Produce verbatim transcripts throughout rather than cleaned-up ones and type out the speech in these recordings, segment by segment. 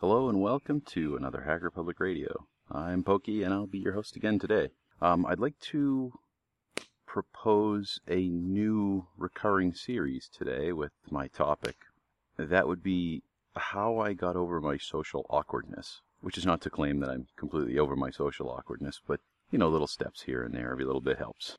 Hello and welcome to another Hacker Public Radio. I'm Pokey and I'll be your host again today. Um, I'd like to propose a new recurring series today with my topic. That would be how I got over my social awkwardness, which is not to claim that I'm completely over my social awkwardness, but, you know, little steps here and there, every little bit helps.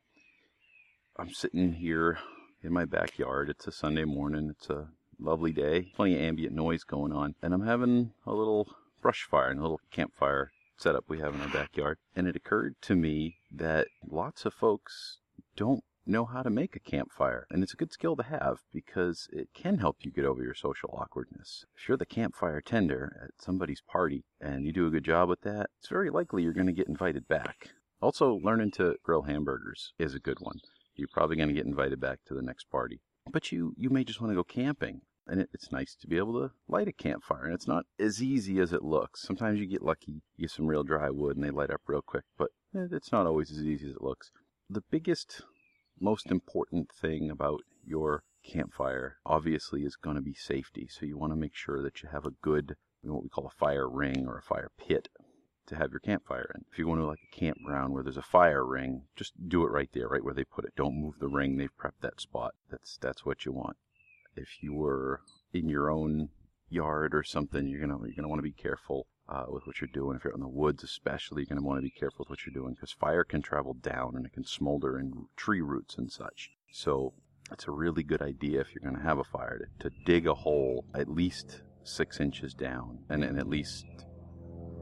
I'm sitting here in my backyard. It's a Sunday morning. It's a lovely day, plenty of ambient noise going on, and I'm having a little brush fire and a little campfire setup we have in our backyard, and it occurred to me that lots of folks don't know how to make a campfire, and it's a good skill to have because it can help you get over your social awkwardness. If you're the campfire tender at somebody's party and you do a good job with that, it's very likely you're going to get invited back. Also, learning to grill hamburgers is a good one. You're probably going to get invited back to the next party, but you, you may just want to go camping. And it, it's nice to be able to light a campfire. And it's not as easy as it looks. Sometimes you get lucky, you get some real dry wood, and they light up real quick. But it's not always as easy as it looks. The biggest, most important thing about your campfire, obviously, is going to be safety. So you want to make sure that you have a good, what we call a fire ring or a fire pit to have your campfire in. If you want to like a campground where there's a fire ring, just do it right there, right where they put it. Don't move the ring. They've prepped that spot. That's, that's what you want. If you were in your own yard or something, you're gonna you're gonna want to be careful uh, with what you're doing. If you're out in the woods, especially, you're gonna want to be careful with what you're doing because fire can travel down and it can smolder in tree roots and such. So it's a really good idea if you're gonna have a fire to, to dig a hole at least six inches down and, and at least,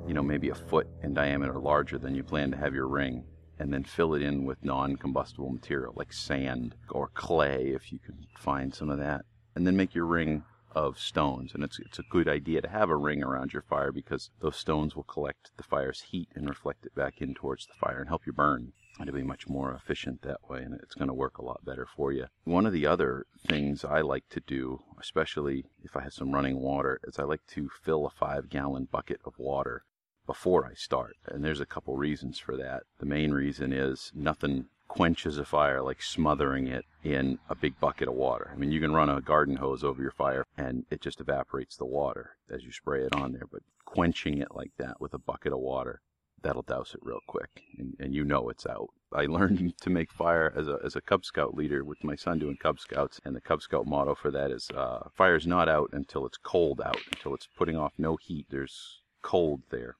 you know, maybe a foot in diameter larger than you plan to have your ring, and then fill it in with non-combustible material like sand or clay if you can find some of that. And then make your ring of stones. And it's it's a good idea to have a ring around your fire because those stones will collect the fire's heat and reflect it back in towards the fire and help you burn. It'll be much more efficient that way, and it's going to work a lot better for you. One of the other things I like to do, especially if I have some running water, is I like to fill a five-gallon bucket of water before I start. And there's a couple reasons for that. The main reason is nothing quenches a fire like smothering it in a big bucket of water. I mean, you can run a garden hose over your fire and it just evaporates the water as you spray it on there, but quenching it like that with a bucket of water, that'll douse it real quick, and, and you know it's out. I learned to make fire as a, as a Cub Scout leader with my son doing Cub Scouts, and the Cub Scout motto for that is uh, fire's not out until it's cold out, until it's putting off no heat, there's cold there.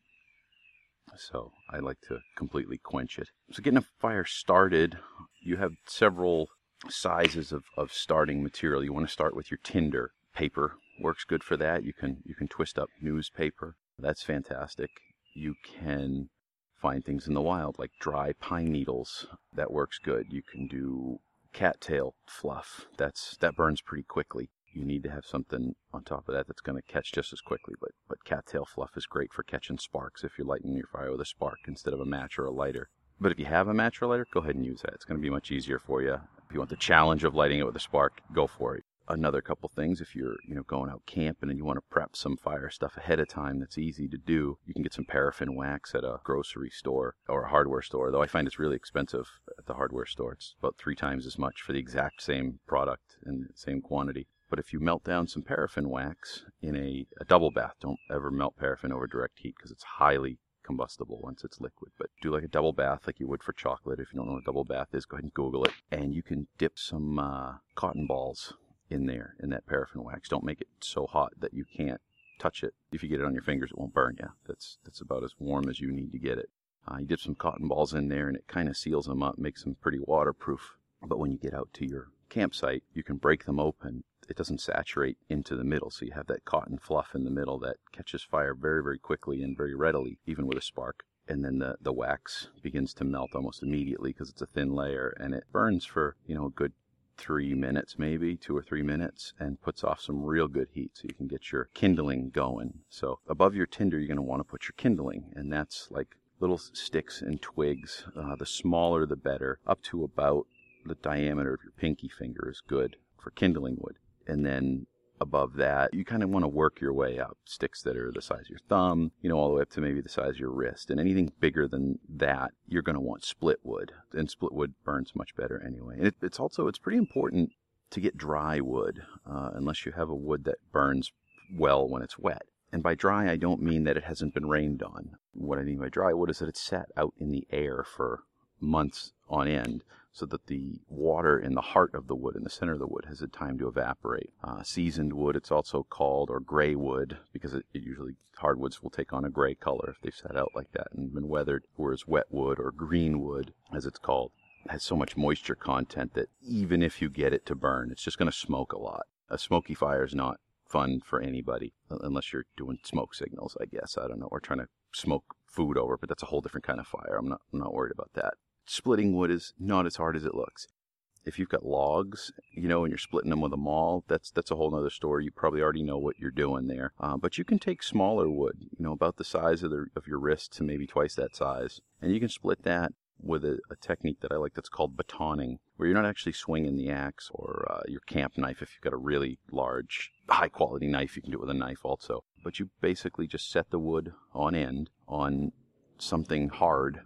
So I like to completely quench it. So getting a fire started, you have several sizes of, of starting material. You want to start with your tinder. Paper works good for that. You can you can twist up newspaper. That's fantastic. You can find things in the wild like dry pine needles. That works good. You can do cattail fluff. That's that burns pretty quickly. You need to have something on top of that that's going to catch just as quickly. But but cattail fluff is great for catching sparks if you're lighting your fire with a spark instead of a match or a lighter. But if you have a match or a lighter, go ahead and use that. It's going to be much easier for you. If you want the challenge of lighting it with a spark, go for it. Another couple things, if you're you know going out camping and you want to prep some fire stuff ahead of time that's easy to do, you can get some paraffin wax at a grocery store or a hardware store, though I find it's really expensive at the hardware store. It's about three times as much for the exact same product and same quantity. But if you melt down some paraffin wax in a, a double bath, don't ever melt paraffin over direct heat because it's highly combustible once it's liquid. But do like a double bath like you would for chocolate. If you don't know what a double bath is, go ahead and Google it. And you can dip some uh, cotton balls in there, in that paraffin wax. Don't make it so hot that you can't touch it. If you get it on your fingers, it won't burn you. That's, that's about as warm as you need to get it. Uh, you dip some cotton balls in there and it kind of seals them up, makes them pretty waterproof. But when you get out to your campsite, you can break them open. It doesn't saturate into the middle, so you have that cotton fluff in the middle that catches fire very, very quickly and very readily, even with a spark. And then the, the wax begins to melt almost immediately because it's a thin layer, and it burns for, you know, a good three minutes maybe, two or three minutes, and puts off some real good heat so you can get your kindling going. So above your tinder, you're going to want to put your kindling, and that's like little sticks and twigs. Uh, the smaller the better, up to about the diameter of your pinky finger is good for kindling wood. And then above that, you kind of want to work your way up. Sticks that are the size of your thumb, you know, all the way up to maybe the size of your wrist. And anything bigger than that, you're going to want split wood. And split wood burns much better anyway. And it, it's also, it's pretty important to get dry wood, uh, unless you have a wood that burns well when it's wet. And by dry, I don't mean that it hasn't been rained on. What I mean by dry wood is that it's sat out in the air for months on end, so that the water in the heart of the wood, in the center of the wood, has had time to evaporate. Uh, seasoned wood, it's also called, or gray wood, because it, it usually hardwoods will take on a gray color if they've sat out like that and been weathered, whereas wet wood, or green wood, as it's called, has so much moisture content that even if you get it to burn, it's just going to smoke a lot. A smoky fire is not fun for anybody, unless you're doing smoke signals, I guess, I don't know, or trying to smoke food over, but that's a whole different kind of fire. I'm not, I'm not worried about that. Splitting wood is not as hard as it looks. If you've got logs, you know, and you're splitting them with a maul, that's that's a whole other story. You probably already know what you're doing there. Uh, but you can take smaller wood, you know, about the size of the of your wrist to maybe twice that size, and you can split that with a, a technique that I like that's called batoning, where you're not actually swinging the axe or uh, your camp knife. If you've got a really large, high-quality knife, you can do it with a knife also. But you basically just set the wood on end on something hard,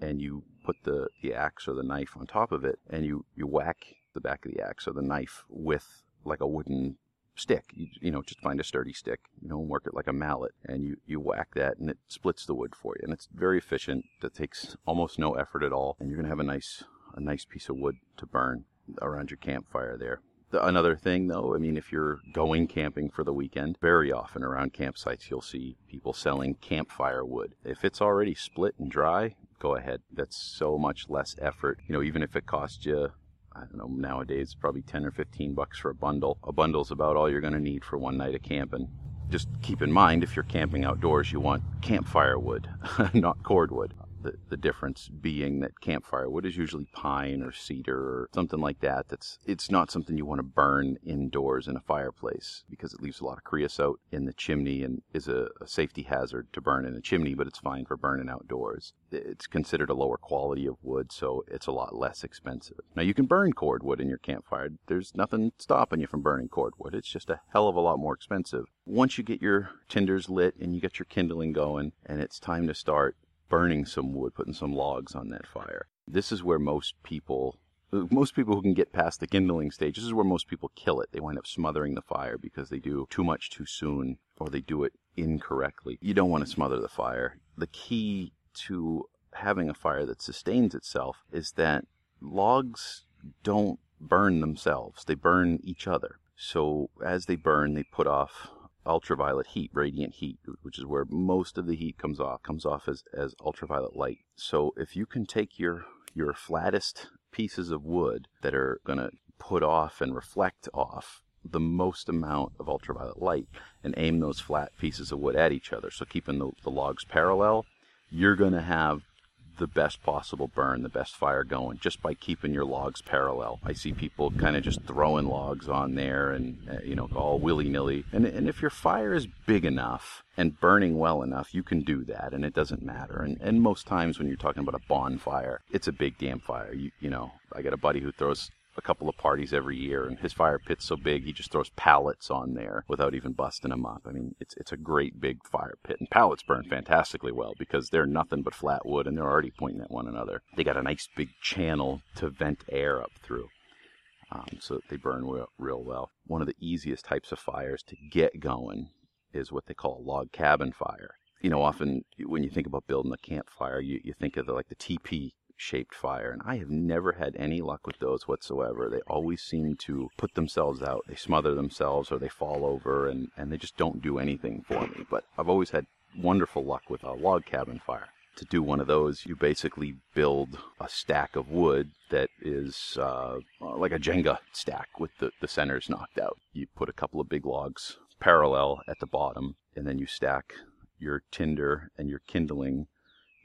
and you put the, the axe or the knife on top of it, and you, you whack the back of the axe or the knife with like a wooden stick. You, you know, just find a sturdy stick, you know, and work it like a mallet, and you, you whack that, and it splits the wood for you. And it's very efficient. That takes almost no effort at all, and you're going to have a nice, a nice piece of wood to burn around your campfire there. The, another thing, though, I mean, if you're going camping for the weekend, very often around campsites you'll see people selling campfire wood. If it's already split and dry, go ahead. That's so much less effort. You know, even if it costs you, I don't know, nowadays probably ten or fifteen bucks for a bundle. A bundle's about all you're going to need for one night of camping. Just keep in mind, if you're camping outdoors, you want campfire wood, not cordwood. The, the difference being that campfire wood is usually pine or cedar or something like that. That's it's not something you want to burn indoors in a fireplace, because it leaves a lot of creosote in the chimney and is a, a safety hazard to burn in a chimney, but it's fine for burning outdoors. It's considered a lower quality of wood, so it's a lot less expensive. Now, you can burn cordwood in your campfire. There's nothing stopping you from burning cordwood. It's just a hell of a lot more expensive. Once you get your tinders lit and you get your kindling going and it's time to start burning some wood, putting some logs on that fire. This is where most people, most people who can get past the kindling stage, this is where most people kill it. They wind up smothering the fire because they do too much too soon, or they do it incorrectly. You don't want to smother the fire. The key to having a fire that sustains itself is that logs don't burn themselves. They burn each other. So as they burn, they put off ultraviolet heat, radiant heat, which is where most of the heat comes off, comes off as, as ultraviolet light. So if you can take your, your flattest pieces of wood that are going to put off and reflect off the most amount of ultraviolet light and aim those flat pieces of wood at each other, so keeping the, the logs parallel, you're going to have the best possible burn, the best fire going, just by keeping your logs parallel. I see people kind of just throwing logs on there and, uh, you know, all willy-nilly. And, and if your fire is big enough and burning well enough, you can do that, and it doesn't matter. And, and most times when you're talking about a bonfire, it's a big damn fire. You, you know, I got a buddy who throws a couple of parties every year, and his fire pit's so big he just throws pallets on there without even busting them up. I mean, it's it's a great big fire pit, and pallets burn fantastically well because they're nothing but flat wood, and they're already pointing at one another. They got a nice big channel to vent air up through, um, so that they burn real, real well. One of the easiest types of fires to get going is what they call a log cabin fire. You know, often when you think about building a campfire, you, you think of the, like the teepee shaped fire, and I have never had any luck with those whatsoever. They always seem to put themselves out. They smother themselves, or they fall over, and, and they just don't do anything for me. But I've always had wonderful luck with a log cabin fire. To do one of those, you basically build a stack of wood that is uh, like a Jenga stack with the, the centers knocked out. You put a couple of big logs parallel at the bottom, and then you stack your tinder and your kindling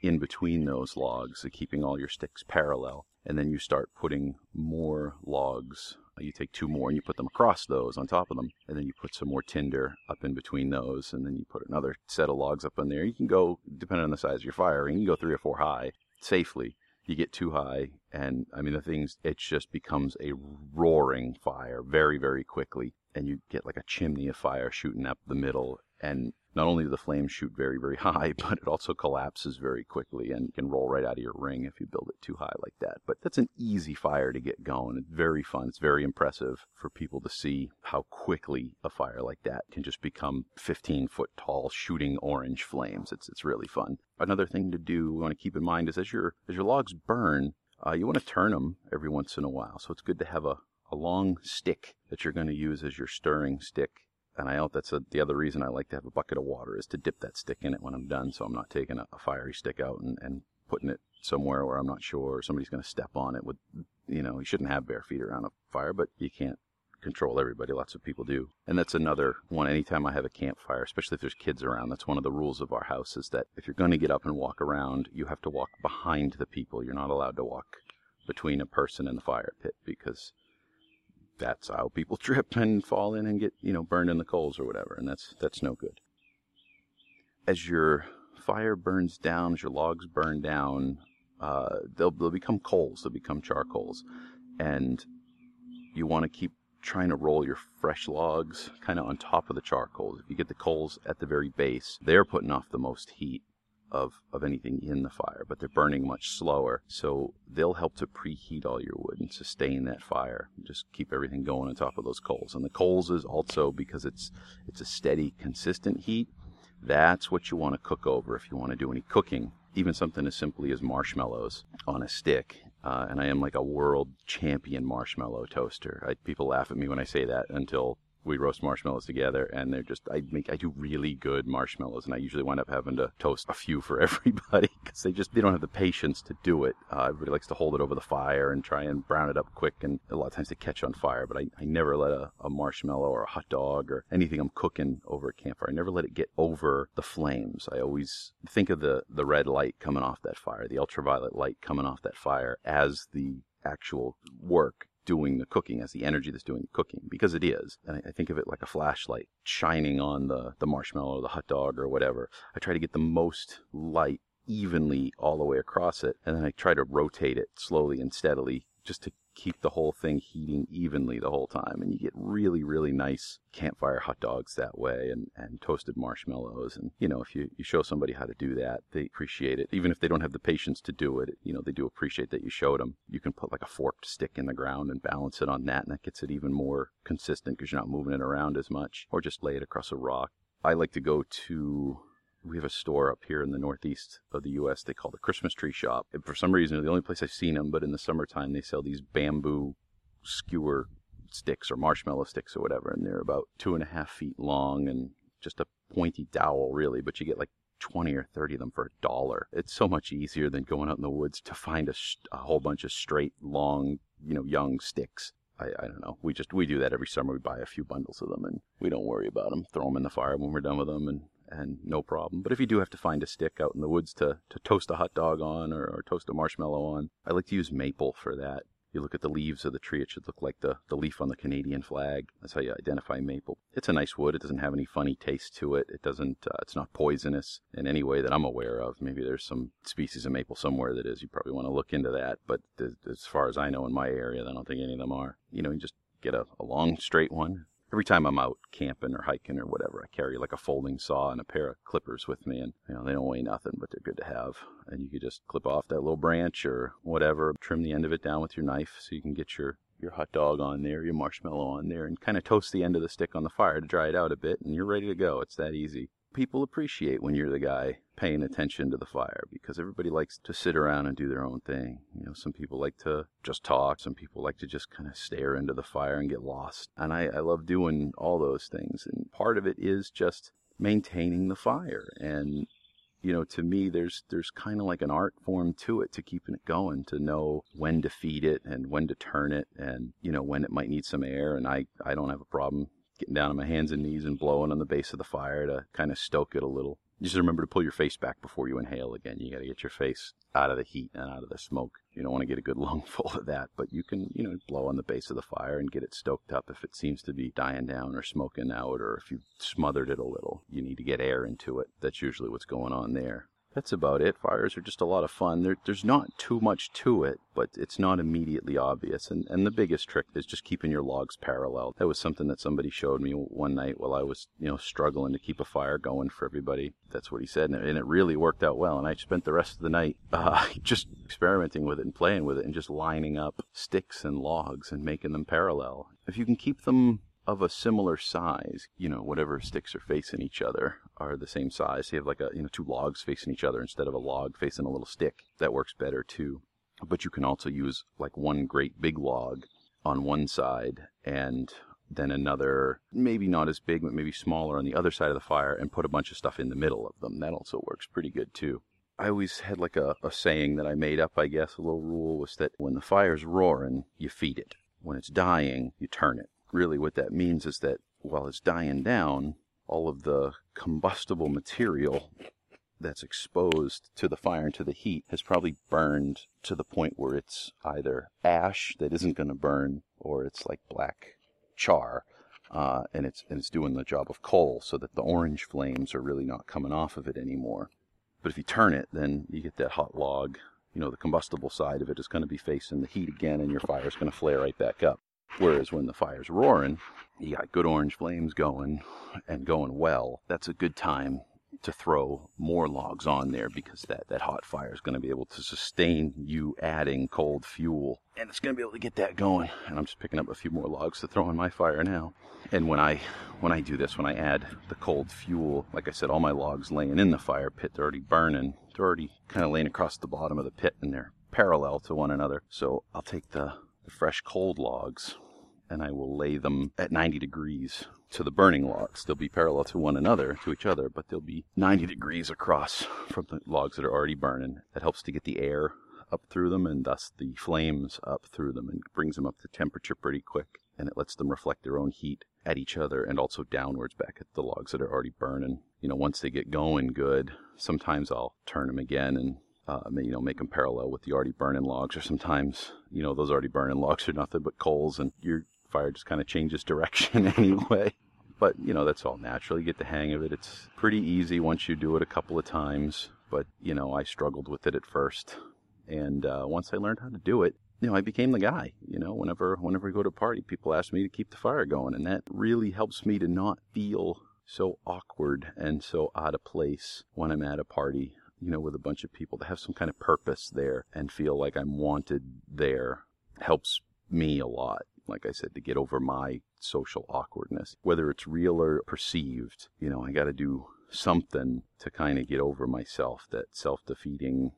in between those logs, so keeping all your sticks parallel, and then you start putting more logs. You take two more and you put them across those on top of them, and then you put some more tinder up in between those, and then you put another set of logs up in there. You can go, depending on the size of your fire, you can go three or four high safely. You get too high, and I mean, the things, it just becomes a roaring fire very, very quickly, and you get like a chimney of fire shooting up the middle, and not only do the flames shoot very, very high, but it also collapses very quickly and can roll right out of your ring if you build it too high like that. But that's an easy fire to get going. It's very fun. It's very impressive for people to see how quickly a fire like that can just become fifteen-foot tall shooting orange flames. It's it's really fun. Another thing to do we want to keep in mind is as your, as your logs burn, uh, you want to turn them every once in a while. So it's good to have a, a long stick that you're going to use as your stirring stick. And I know that's a, the other reason I like to have a bucket of water is to dip that stick in it when I'm done, so I'm not taking a, a fiery stick out and, and putting it somewhere where I'm not sure somebody's going to step on it. With, you know, you shouldn't have bare feet around a fire, but you can't control everybody. Lots of people do. And that's another one. Anytime I have a campfire, especially if there's kids around, that's one of the rules of our house is that if you're going to get up and walk around, you have to walk behind the people. You're not allowed to walk between a person and the fire pit because that's how people trip and fall in and get, you know, burned in the coals or whatever. And that's that's no good. As your fire burns down, as your logs burn down, uh, they'll, they'll become coals. They'll become charcoals. And you want to keep trying to roll your fresh logs kind of on top of the charcoals. If you get the coals at the very base, they're putting off the most heat of, of anything in the fire, but they're burning much slower, so they'll help to preheat all your wood and sustain that fire. Just keep everything going on top of those coals. And the coals is also, because it's it's a steady, consistent heat, that's what you want to cook over if you want to do any cooking, even something as simply as marshmallows on a stick. Uh, and I am like a world champion marshmallow toaster. I, people laugh at me when I say that until we roast marshmallows together, and they're just, I make, I do really good marshmallows, and I usually wind up having to toast a few for everybody because they just, they don't have the patience to do it. Uh, everybody likes to hold it over the fire and try and brown it up quick, and a lot of times they catch on fire, but I, I never let a, a marshmallow or a hot dog or anything I'm cooking over a campfire, I never let it get over the flames. I always think of the, the red light coming off that fire, the ultraviolet light coming off that fire as the actual work doing the cooking, as the energy that's doing the cooking, because it is. And I think of it like a flashlight shining on the, the marshmallow or the hot dog or whatever. I try to get the most light evenly all the way across it, and then I try to rotate it slowly and steadily just to keep the whole thing heating evenly the whole time. And you get really, really nice campfire hot dogs that way, and, and toasted marshmallows. And, you know, if you, you show somebody how to do that, they appreciate it. Even if they don't have the patience to do it, you know, they do appreciate that you showed them. You can put like a forked stick in the ground and balance it on that, and that gets it even more consistent because you're not moving it around as much. Or just lay it across a rock. I like to go to... We have a store up here in the northeast of the U S they call the Christmas Tree Shop. And for some reason, the only place I've seen them, but in the summertime, they sell these bamboo skewer sticks or marshmallow sticks or whatever. And they're about two and a half feet long and just a pointy dowel, really. But you get like twenty or thirty of them for a dollar. It's so much easier than going out in the woods to find a, a whole bunch of straight, long, you know, young sticks. I, I don't know. We just, we do that every summer. We buy a few bundles of them and we don't worry about them. Throw them in the fire when we're done with them and and no problem. But if you do have to find a stick out in the woods to, to toast a hot dog on or, or toast a marshmallow on, I like to use maple for that. You look at the leaves of the tree, it should look like the, the leaf on the Canadian flag. That's how you identify maple. It's a nice wood. It doesn't have any funny taste to it. It doesn't, uh, it's not poisonous in any way that I'm aware of. Maybe there's some species of maple somewhere that is. You probably want to look into that. But th- as far as I know in my area, I don't think any of them are. You know, you just get a, a long, straight one. Every time I'm out camping or hiking or whatever, I carry like a folding saw and a pair of clippers with me. And, you know, they don't weigh nothing, but they're good to have. And you could just clip off that little branch or whatever, trim the end of it down with your knife so you can get your, your hot dog on there, your marshmallow on there, and kind of toast the end of the stick on the fire to dry it out a bit, and you're ready to go. It's that easy. People appreciate when you're the guy paying attention to the fire because everybody likes to sit around and do their own thing. You know, some people like to just talk. Some people like to just kind of stare into the fire and get lost. And I, I love doing all those things. And part of it is just maintaining the fire. And, you know, to me, there's there's kind of like an art form to it, to keeping it going, to know when to feed it and when to turn it and, you know, when it might need some air. And I, I don't have a problem getting down on my hands and knees and blowing on the base of the fire to kind of stoke it a little. Just remember to pull your face back before you inhale again. You got to get your face out of the heat and out of the smoke. You don't want to get a good lungful of that, but you can, you know, blow on the base of the fire and get it stoked up if it seems to be dying down or smoking out, or if you've smothered it a little. You need to get air into it. That's usually what's going on there. that's about it. Fires are just a lot of fun. There, there's not too much to it, but it's not immediately obvious. And, and the biggest trick is just keeping your logs parallel. That was something that somebody showed me one night while I was, you know, struggling to keep a fire going for everybody. That's what he said, and it, and it really worked out well. And I spent the rest of the night uh, just experimenting with it and playing with it and just lining up sticks and logs and making them parallel. If you can keep them of a similar size, you know, whatever sticks are facing each other are the same size. So you have like a, you know, two logs facing each other instead of a log facing a little stick. That works better too. But you can also use like one great big log on one side and then another, maybe not as big, but maybe smaller on the other side of the fire, and put a bunch of stuff in the middle of them. That also works pretty good too. I always had like a, a saying that I made up, I guess, a little rule was that when the fire's roaring, you feed it. When it's dying, you turn it. Really what that means is that while it's dying down, all of the combustible material that's exposed to the fire and to the heat has probably burned to the point where it's either ash that isn't going to burn, or it's like black char, uh, and it's and it's doing the job of coal so that the orange flames are really not coming off of it anymore. But if you turn it, then you get that hot log. You know, the combustible side of it is going to be facing the heat again, and your fire is going to flare right back up. Whereas when the fire's roaring, you got good orange flames going and going well. That's a good time to throw more logs on there, because that, that hot fire is going to be able to sustain you adding cold fuel. And it's going to be able to get that going. And I'm just picking up a few more logs to throw on my fire now. And when I when I do this, when I add the cold fuel, like I said, all my logs laying in the fire pit, they're already burning. They're already kind of laying across the bottom of the pit, and they're parallel to one another. So I'll take the the fresh cold logs and I will lay them at ninety degrees to the burning logs. They'll be parallel to one another, to each other, but they'll be ninety degrees across from the logs that are already burning. That helps to get the air up through them and thus the flames up through them, and brings them up to temperature pretty quick, and it lets them reflect their own heat at each other and also downwards back at the logs that are already burning. You know, once they get going good, sometimes I'll turn them again and Uh, you know, make them parallel with the already burning logs, or sometimes, you know, those already burning logs are nothing but coals, and your fire just kind of changes direction anyway. But, you know, that's all natural. You get the hang of it. It's pretty easy once you do it a couple of times. But, you know, I struggled with it at first. And uh, once I learned how to do it, you know, I became the guy. You know, whenever, whenever we go to a party, people ask me to keep the fire going. And that really helps me to not feel so awkward and so out of place when I'm at a party, you know, with a bunch of people, to have some kind of purpose there and feel like I'm wanted there helps me a lot, like I said, to get over my social awkwardness, whether it's real or perceived. You know, I got to do something to kind of get over myself, that self-defeating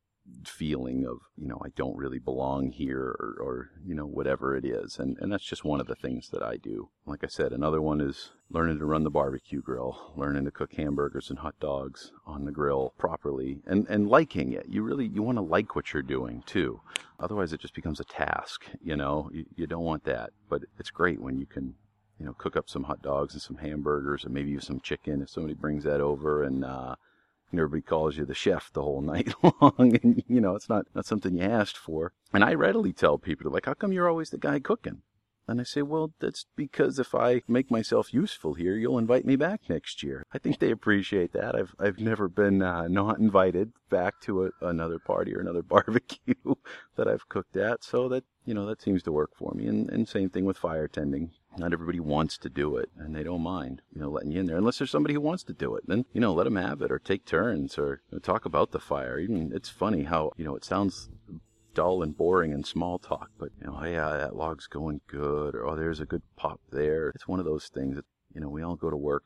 feeling of, you know, I don't really belong here, or, or you know, whatever it is. And, and that's just one of the things that I do. Like I said, another one is learning to run the barbecue grill, learning to cook hamburgers and hot dogs on the grill properly, and, and liking it. You really, you want to like what you're doing too. Otherwise it just becomes a task, you know, you, you don't want that. But it's great when you can, you know, cook up some hot dogs and some hamburgers, and maybe some chicken if somebody brings that over, and, uh, and everybody calls you the chef the whole night long, and, you know, it's not, not something you asked for. And I readily tell people, they're like, how come you're always the guy cooking? And I say, well, that's because if I make myself useful here, you'll invite me back next year. I think they appreciate that. I've I've never been uh, not invited back to a, another party or another barbecue that I've cooked at. So that, you know, that seems to work for me. And, and same thing with fire tending. Not everybody wants to do it, and they don't mind, you know, letting you in there, unless there's somebody who wants to do it. Then, you know, let them have it, or take turns, or, you know, talk about the fire. Even it's funny how, you know, it sounds dull and boring and small talk, but, you know, hey, uh, that log's going good, or, oh, there's a good pop there. It's one of those things that, you know, we all go to work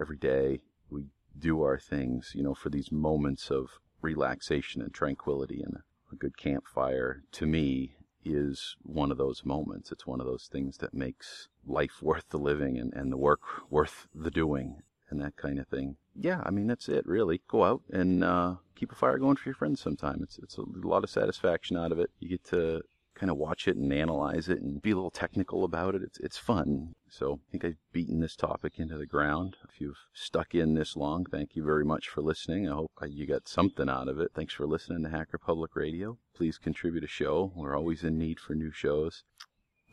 every day. We do our things, you know, for these moments of relaxation and tranquility, and a good campfire, to me, is one of those moments. It's one of those things that makes life worth the living, and, and the work worth the doing, and that kind of thing. Yeah, I mean, that's it, really. Go out and uh, keep a fire going for your friends sometime. It's it's a lot of satisfaction out of it. You get to kind of watch it and analyze it and be a little technical about it. It's it's fun. So I think I've beaten this topic into the ground. If you've stuck in this long, thank you very much for listening. I hope you got something out of it. Thanks for listening to Hacker Public Radio. Please contribute a show. We're always in need for new shows.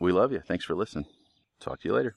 We love you. Thanks for listening. Talk to you later.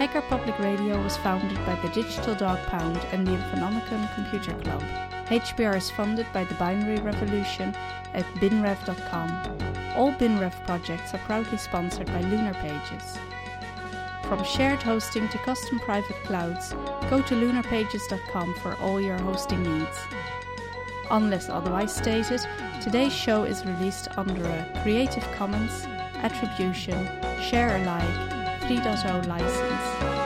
Hacker Public Radio was founded by the Digital Dog Pound and the Infonomicon Computer Club. H P R is funded by the Binary Revolution at binrev dot com. All BinRev projects are proudly sponsored by Lunar Pages. From shared hosting to custom private clouds, go to lunar pages dot com for all your hosting needs. Unless otherwise stated, today's show is released under a Creative Commons Attribution Share Alike three point oh license.